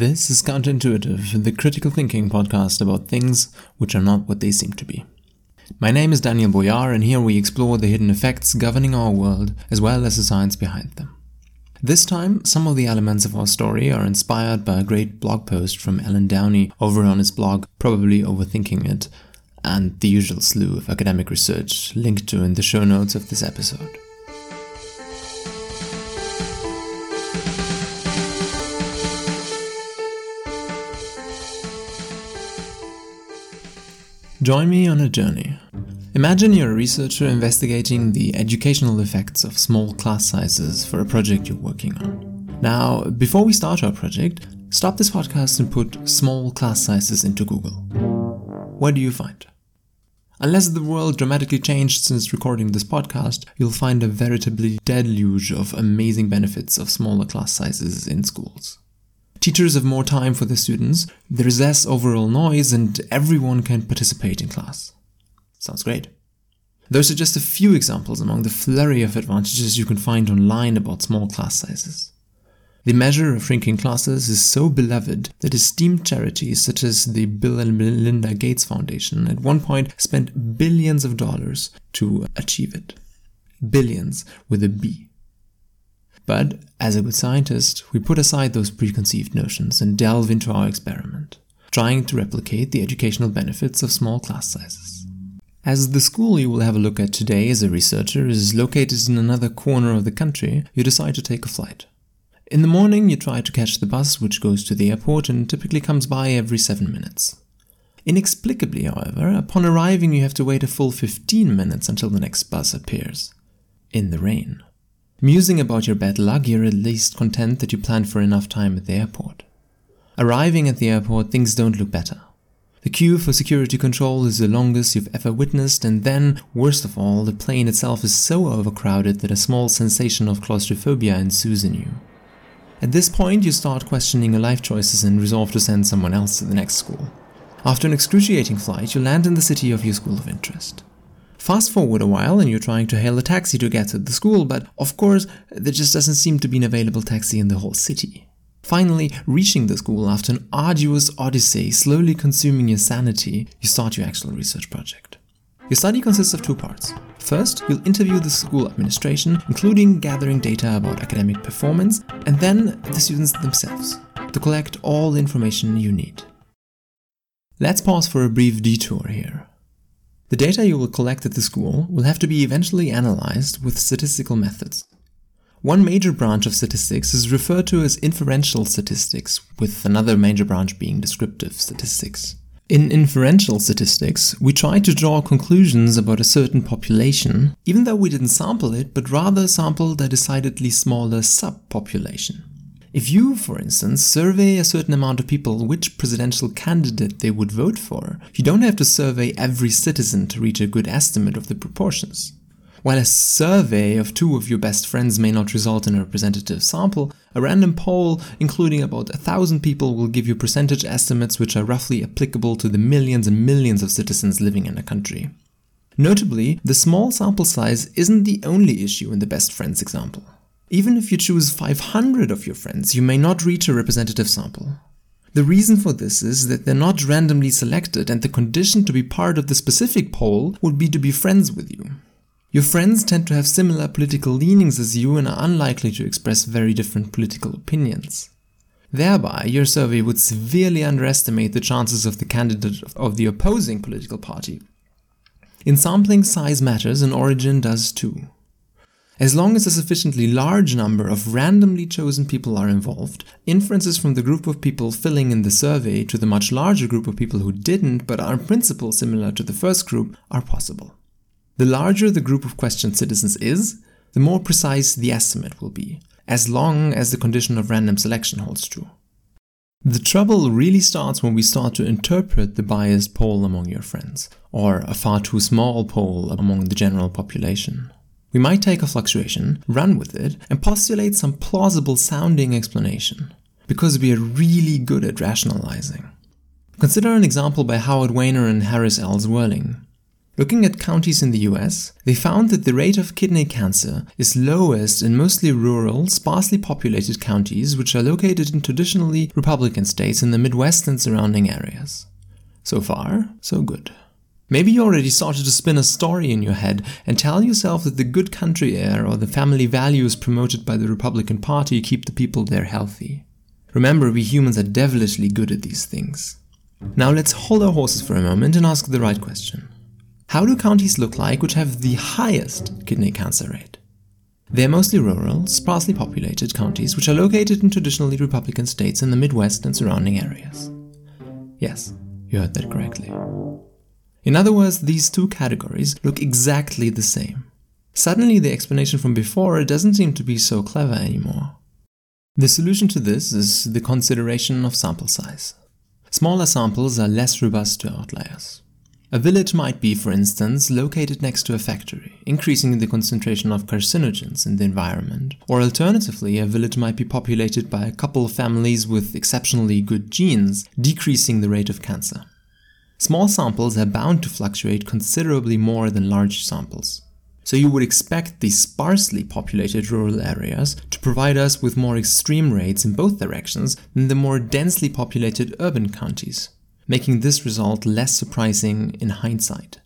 This is Counterintuitive, the critical thinking podcast about things which are not what they seem to be. My name is Daniel Boyar, and here we explore the hidden effects governing our world, as well as the science behind them. This time, some of the elements of our story are inspired by a great blog post from Alan Downey over on his blog, Probably Overthinking It, and the usual slew of academic research linked to in the show notes of this episode. Join me on a journey. Imagine you're a researcher investigating the educational effects of small class sizes for a project you're working on. Now, before we start our project, stop this podcast and put small class sizes into Google. What do you find? Unless the world dramatically changed since recording this podcast, you'll find a veritably deluge of amazing benefits of smaller class sizes in schools. Teachers have more time for their students, there is less overall noise, and everyone can participate in class. Sounds great. Those are just a few examples among the flurry of advantages you can find online about small class sizes. The measure of shrinking classes is so beloved that esteemed charities such as the Bill and Melinda Gates Foundation at one point spent billions of dollars to achieve it. Billions with a B. But, as a good scientist, we put aside those preconceived notions and delve into our experiment, trying to replicate the educational benefits of small class sizes. As the school you will have a look at today as a researcher is located in another corner of the country, you decide to take a flight. In the morning, you try to catch the bus which goes to the airport and typically comes by every 7 minutes. Inexplicably, however, upon arriving you have to wait a full 15 minutes until the next bus appears. In the rain. Musing about your bad luck, you're at least content that you planned for enough time at the airport. Arriving at the airport, things don't look better. The queue for security control is the longest you've ever witnessed, and then, worst of all, the plane itself is so overcrowded that a small sensation of claustrophobia ensues in you. At this point, you start questioning your life choices and resolve to send someone else to the next school. After an excruciating flight, you land in the city of your school of interest. Fast forward a while and you're trying to hail a taxi to get to the school, but of course, there just doesn't seem to be an available taxi in the whole city. Finally, reaching the school after an arduous odyssey, slowly consuming your sanity, you start your actual research project. Your study consists of two parts. First, you'll interview the school administration, including gathering data about academic performance, and then the students themselves, to collect all the information you need. Let's pause for a brief detour here. The data you will collect at the school will have to be eventually analyzed with statistical methods. One major branch of statistics is referred to as inferential statistics, with another major branch being descriptive statistics. In inferential statistics, we try to draw conclusions about a certain population, even though we didn't sample it, but rather sampled a decidedly smaller subpopulation. If you, for instance, survey a certain amount of people which presidential candidate they would vote for, you don't have to survey every citizen to reach a good estimate of the proportions. While a survey of two of your best friends may not result in a representative sample, a random poll including about 1,000 people will give you percentage estimates which are roughly applicable to the millions and millions of citizens living in a country. Notably, the small sample size isn't the only issue in the best friends example. Even if you choose 500 of your friends, you may not reach a representative sample. The reason for this is that they're not randomly selected, and the condition to be part of the specific poll would be to be friends with you. Your friends tend to have similar political leanings as you and are unlikely to express very different political opinions. Thereby, your survey would severely underestimate the chances of the candidate of the opposing political party. In sampling, size matters, and origin does too. As long as a sufficiently large number of randomly chosen people are involved, inferences from the group of people filling in the survey to the much larger group of people who didn't but are in principle similar to the first group are possible. The larger the group of questioned citizens is, the more precise the estimate will be, as long as the condition of random selection holds true. The trouble really starts when we start to interpret the biased poll among your friends, or a far too small poll among the general population. We might take a fluctuation, run with it, and postulate some plausible-sounding explanation, because we are really good at rationalizing. Consider an example by Howard Wainer and Harris L. Zwerling. Looking at counties in the US, they found that the rate of kidney cancer is lowest in mostly rural, sparsely populated counties which are located in traditionally Republican states in the Midwest and surrounding areas. So far, so good. Maybe you already started to spin a story in your head and tell yourself that the good country air or the family values promoted by the Republican Party keep the people there healthy. Remember, we humans are devilishly good at these things. Now let's hold our horses for a moment and ask the right question. How do counties look like which have the highest kidney cancer rate? They're mostly rural, sparsely populated counties which are located in traditionally Republican states in the Midwest and surrounding areas. Yes, you heard that correctly. In other words, these two categories look exactly the same. Suddenly, the explanation from before doesn't seem to be so clever anymore. The solution to this is the consideration of sample size. Smaller samples are less robust to outliers. A village might be, for instance, located next to a factory, increasing the concentration of carcinogens in the environment, or alternatively, a village might be populated by a couple of families with exceptionally good genes, decreasing the rate of cancer. Small samples are bound to fluctuate considerably more than large samples. So you would expect these sparsely populated rural areas to provide us with more extreme rates in both directions than the more densely populated urban counties, making this result less surprising in hindsight.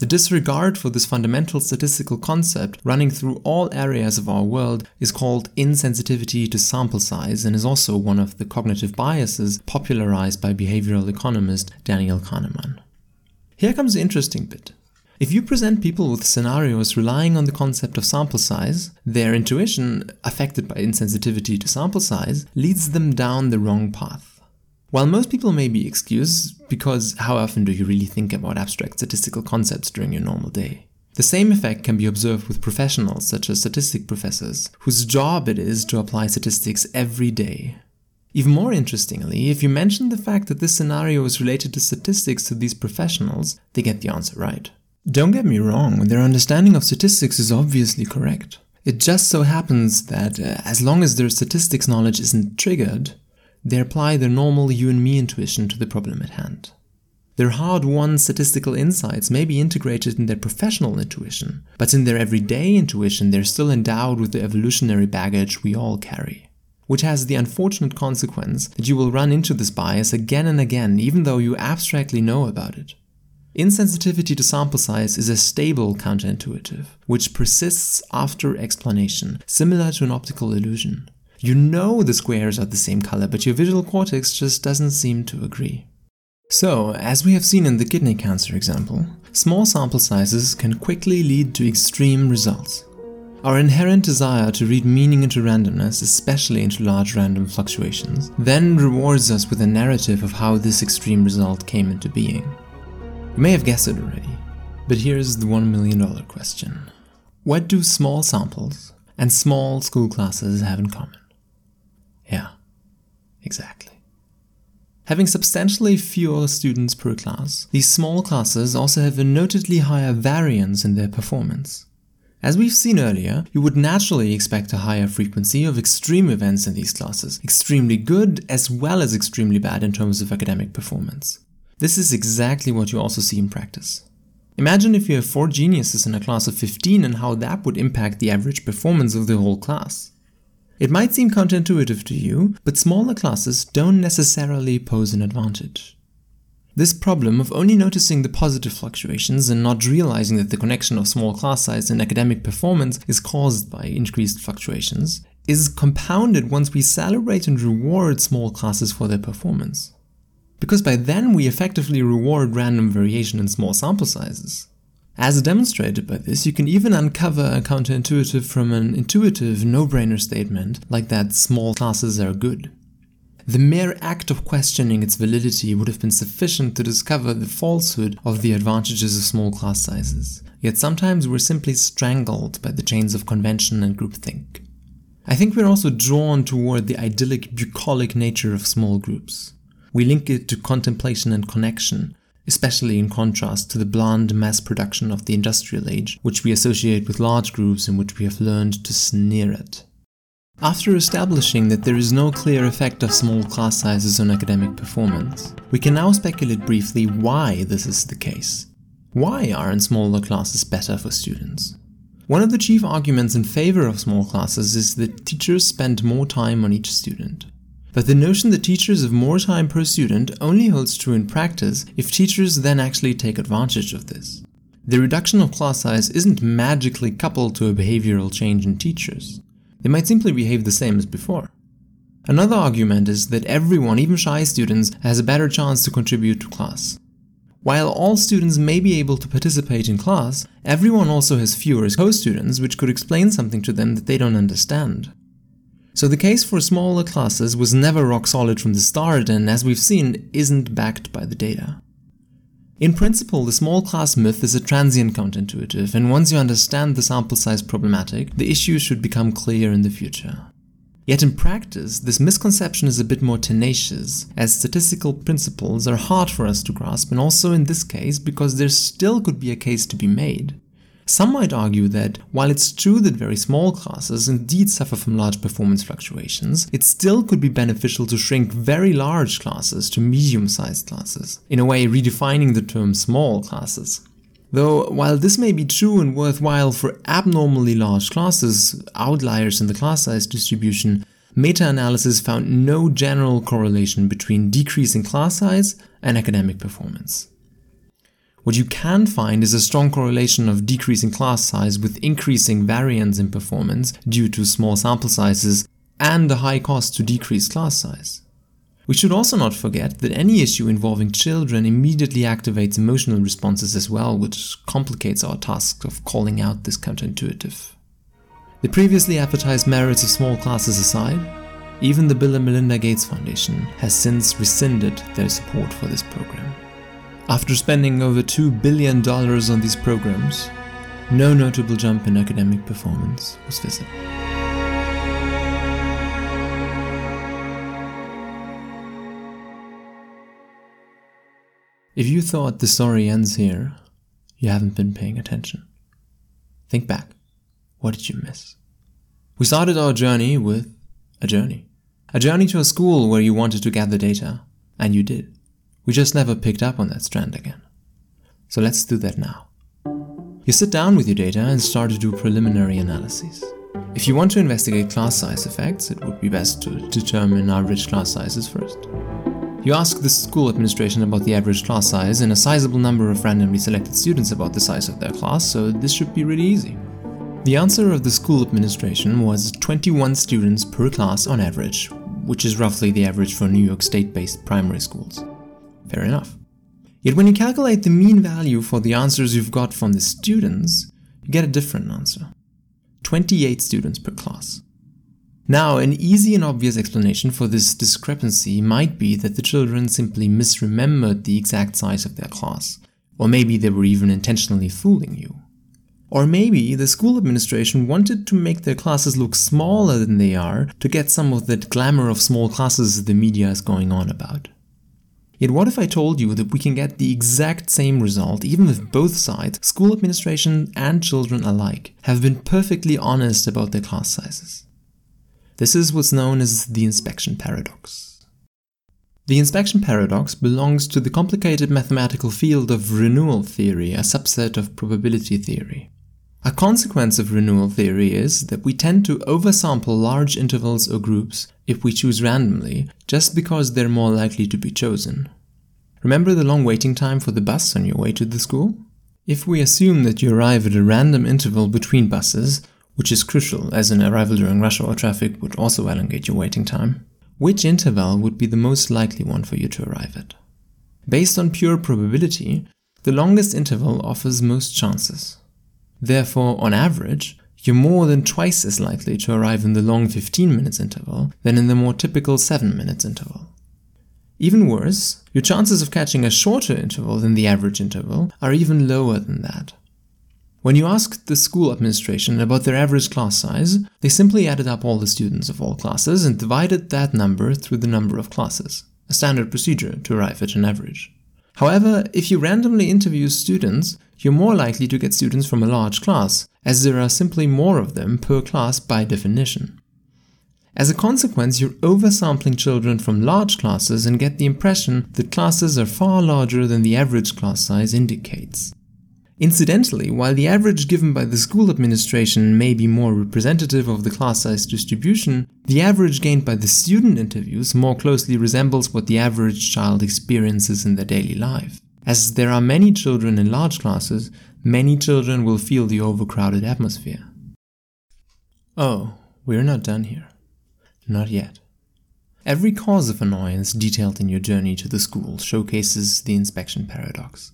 The disregard for this fundamental statistical concept running through all areas of our world is called insensitivity to sample size and is also one of the cognitive biases popularized by behavioral economist Daniel Kahneman. Here comes the interesting bit. If you present people with scenarios relying on the concept of sample size, their intuition, affected by insensitivity to sample size, leads them down the wrong path. While most people may be excused, because how often do you really think about abstract statistical concepts during your normal day? The same effect can be observed with professionals such as statistic professors, whose job it is to apply statistics every day. Even more interestingly, if you mention the fact that this scenario is related to statistics to these professionals, they get the answer right. Don't get me wrong, their understanding of statistics is obviously correct. It just so happens that as long as their statistics knowledge isn't triggered, they apply their normal you and me intuition to the problem at hand. Their hard-won statistical insights may be integrated in their professional intuition, but in their everyday intuition they're still endowed with the evolutionary baggage we all carry, which has the unfortunate consequence that you will run into this bias again and again even though you abstractly know about it. Insensitivity to sample size is a stable counterintuitive, which persists after explanation, similar to an optical illusion. You know the squares are the same color, but your visual cortex just doesn't seem to agree. So, as we have seen in the kidney cancer example, small sample sizes can quickly lead to extreme results. Our inherent desire to read meaning into randomness, especially into large random fluctuations, then rewards us with a narrative of how this extreme result came into being. You may have guessed it already, but here's the $1 million question. What do small samples and small school classes have in common? Yeah, exactly. Having substantially fewer students per class, these small classes also have a notably higher variance in their performance. As we've seen earlier, you would naturally expect a higher frequency of extreme events in these classes, extremely good as well as extremely bad in terms of academic performance. This is exactly what you also see in practice. Imagine if you have 4 geniuses in a class of 15 and how that would impact the average performance of the whole class. It might seem counterintuitive to you, but smaller classes don't necessarily pose an advantage. This problem of only noticing the positive fluctuations and not realizing that the connection of small class size and academic performance is caused by increased fluctuations is compounded once we celebrate and reward small classes for their performance. Because by then we effectively reward random variation in small sample sizes. As demonstrated by this, you can even uncover a counterintuitive from an intuitive no-brainer statement like that small classes are good. The mere act of questioning its validity would have been sufficient to discover the falsehood of the advantages of small class sizes, yet sometimes we're simply strangled by the chains of convention and groupthink. I think we're also drawn toward the idyllic, bucolic nature of small groups. We link it to contemplation and connection, especially in contrast to the bland mass production of the industrial age, which we associate with large groups and which we have learned to sneer at. After establishing that there is no clear effect of small class sizes on academic performance, we can now speculate briefly why this is the case. Why aren't smaller classes better for students? One of the chief arguments in favor of small classes is that teachers spend more time on each student. But the notion that teachers have more time per student only holds true in practice if teachers then actually take advantage of this. The reduction of class size isn't magically coupled to a behavioral change in teachers. They might simply behave the same as before. Another argument is that everyone, even shy students, has a better chance to contribute to class. While all students may be able to participate in class, everyone also has fewer co-students which could explain something to them that they don't understand. So the case for smaller classes was never rock solid from the start and, as we've seen, isn't backed by the data. In principle, the small class myth is a transient counterintuitive, and once you understand the sample size problematic, the issue should become clear in the future. Yet in practice, this misconception is a bit more tenacious, as statistical principles are hard for us to grasp, and also in this case because there still could be a case to be made. Some might argue that, while it's true that very small classes indeed suffer from large performance fluctuations, it still could be beneficial to shrink very large classes to medium-sized classes, in a way redefining the term small classes. Though, while this may be true and worthwhile for abnormally large classes, outliers in the class size distribution, meta-analysis found no general correlation between decrease in class size and academic performance. What you can find is a strong correlation of decreasing class size with increasing variance in performance due to small sample sizes and a high cost to decrease class size. We should also not forget that any issue involving children immediately activates emotional responses as well, which complicates our task of calling out this counterintuitive. The previously advertised merits of small classes aside, even the Bill and Melinda Gates Foundation has since rescinded their support for this program. After spending over $2 billion on these programs, no notable jump in academic performance was visible. If you thought the story ends here, you haven't been paying attention. Think back. What did you miss? We started our journey with a journey. A journey to a school where you wanted to gather data, and you did. We just never picked up on that strand again. So let's do that now. You sit down with your data and start to do preliminary analyses. If you want to investigate class size effects, it would be best to determine average class sizes first. You ask the school administration about the average class size and a sizable number of randomly selected students about the size of their class, so this should be really easy. The answer of the school administration was 21 students per class on average, which is roughly the average for New York State-based primary schools. Fair enough. Yet when you calculate the mean value for the answers you've got from the students, you get a different answer. 28 students per class. Now, an easy and obvious explanation for this discrepancy might be that the children simply misremembered the exact size of their class. Or maybe they were even intentionally fooling you. Or maybe the school administration wanted to make their classes look smaller than they are to get some of that glamour of small classes the media is going on about. Yet what if I told you that we can get the exact same result even if both sides, school administration and children alike, have been perfectly honest about their class sizes? This is what's known as the inspection paradox. The inspection paradox belongs to the complicated mathematical field of renewal theory, a subset of probability theory. A consequence of renewal theory is that we tend to oversample large intervals or groups if we choose randomly, just because they're more likely to be chosen. Remember the long waiting time for the bus on your way to the school? If we assume that you arrive at a random interval between buses, which is crucial as an arrival during rush hour traffic would also elongate your waiting time, which interval would be the most likely one for you to arrive at? Based on pure probability, the longest interval offers most chances. Therefore, on average, you're more than twice as likely to arrive in the long 15 minutes interval than in the more typical 7 minutes interval. Even worse, your chances of catching a shorter interval than the average interval are even lower than that. When you asked the school administration about their average class size, they simply added up all the students of all classes and divided that number through the number of classes, a standard procedure to arrive at an average. However, if you randomly interview students, you're more likely to get students from a large class, as there are simply more of them per class by definition. As a consequence, you're oversampling children from large classes and get the impression that classes are far larger than the average class size indicates. Incidentally, while the average given by the school administration may be more representative of the class size distribution, the average gained by the student interviews more closely resembles what the average child experiences in their daily life. As there are many children in large classes, many children will feel the overcrowded atmosphere. Oh, we're not done here. Not yet. Every cause of annoyance detailed in your journey to the school showcases the inspection paradox.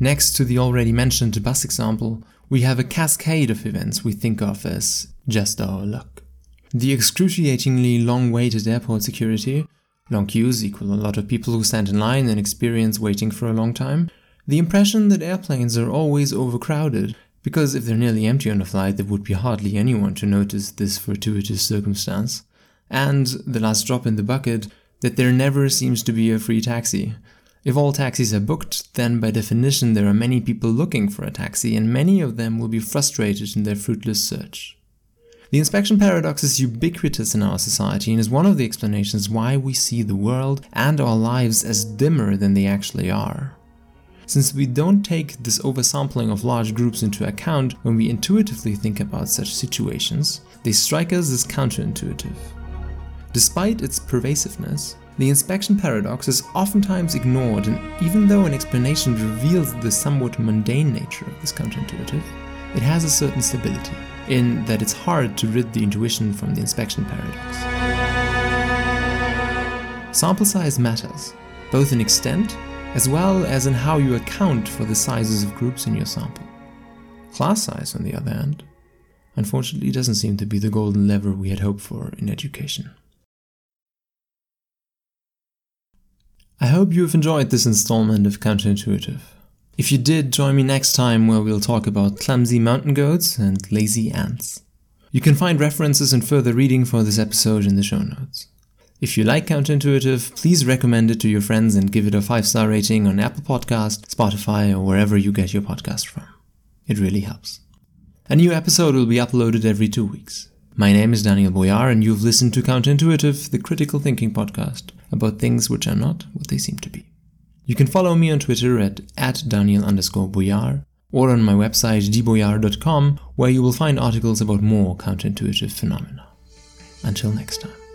Next to the already mentioned bus example, we have a cascade of events we think of as just our luck. The excruciatingly long wait at airport security, long queues equal a lot of people who stand in line and experience waiting for a long time, the impression that airplanes are always overcrowded, because if they're nearly empty on a flight there would be hardly anyone to notice this fortuitous circumstance, and the last drop in the bucket, that there never seems to be a free taxi. If all taxis are booked, then by definition there are many people looking for a taxi and many of them will be frustrated in their fruitless search. The inspection paradox is ubiquitous in our society and is one of the explanations why we see the world and our lives as dimmer than they actually are. Since we don't take this oversampling of large groups into account when we intuitively think about such situations, they strike us as counterintuitive. Despite its pervasiveness, the inspection paradox is oftentimes ignored, and even though an explanation reveals the somewhat mundane nature of this counterintuitive, it has a certain stability, in that it's hard to rid the intuition from the inspection paradox. Sample size matters, both in extent, as well as in how you account for the sizes of groups in your sample. Class size, on the other hand, unfortunately doesn't seem to be the golden lever we had hoped for in education. I hope you've enjoyed this installment of Counterintuitive. If you did, join me next time where we'll talk about clumsy mountain goats and lazy ants. You can find references and further reading for this episode in the show notes. If you like Counterintuitive, please recommend it to your friends and give it a 5-star rating on Apple Podcasts, Spotify, or wherever you get your podcast from. It really helps. A new episode will be uploaded every 2 weeks. My name is Daniel Boyar and you've listened to Counterintuitive, the critical thinking podcast about things which are not what they seem to be. You can follow me on Twitter at @Daniel_Boyar or on my website dboyar.com where you will find articles about more counterintuitive phenomena. Until next time.